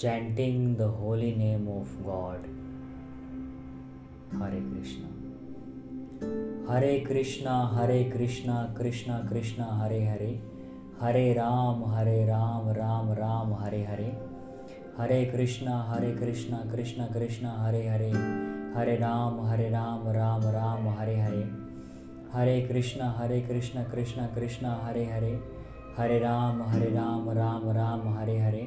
chanting the holy name of God. Hare Krishna. Hare Krishna, Hare Krishna, Krishna Krishna, Hare Hare. Hare Ram, Hare Ram, Ram Ram, Hare Hare. Hare Krishna, Hare Krishna, Krishna Krishna, Hare Hare. Hare Ram, Hare Ram, Ram Ram, Hare Hare. Hare Krishna, Hare Krishna, Krishna Krishna, Hare Hare. Hare Ram, Hare Ram, Ram Ram, Hare Hare.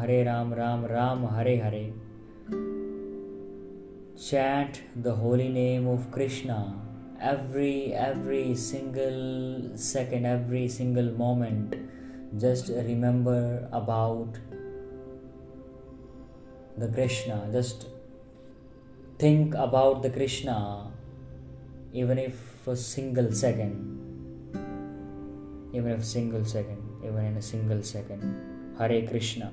Hare Hare. Chant the holy name of Krishna every single second, every single moment. Just remember about the Krishna. Just think about the Krishna, even if for single second, even in a single second. Hare Krishna.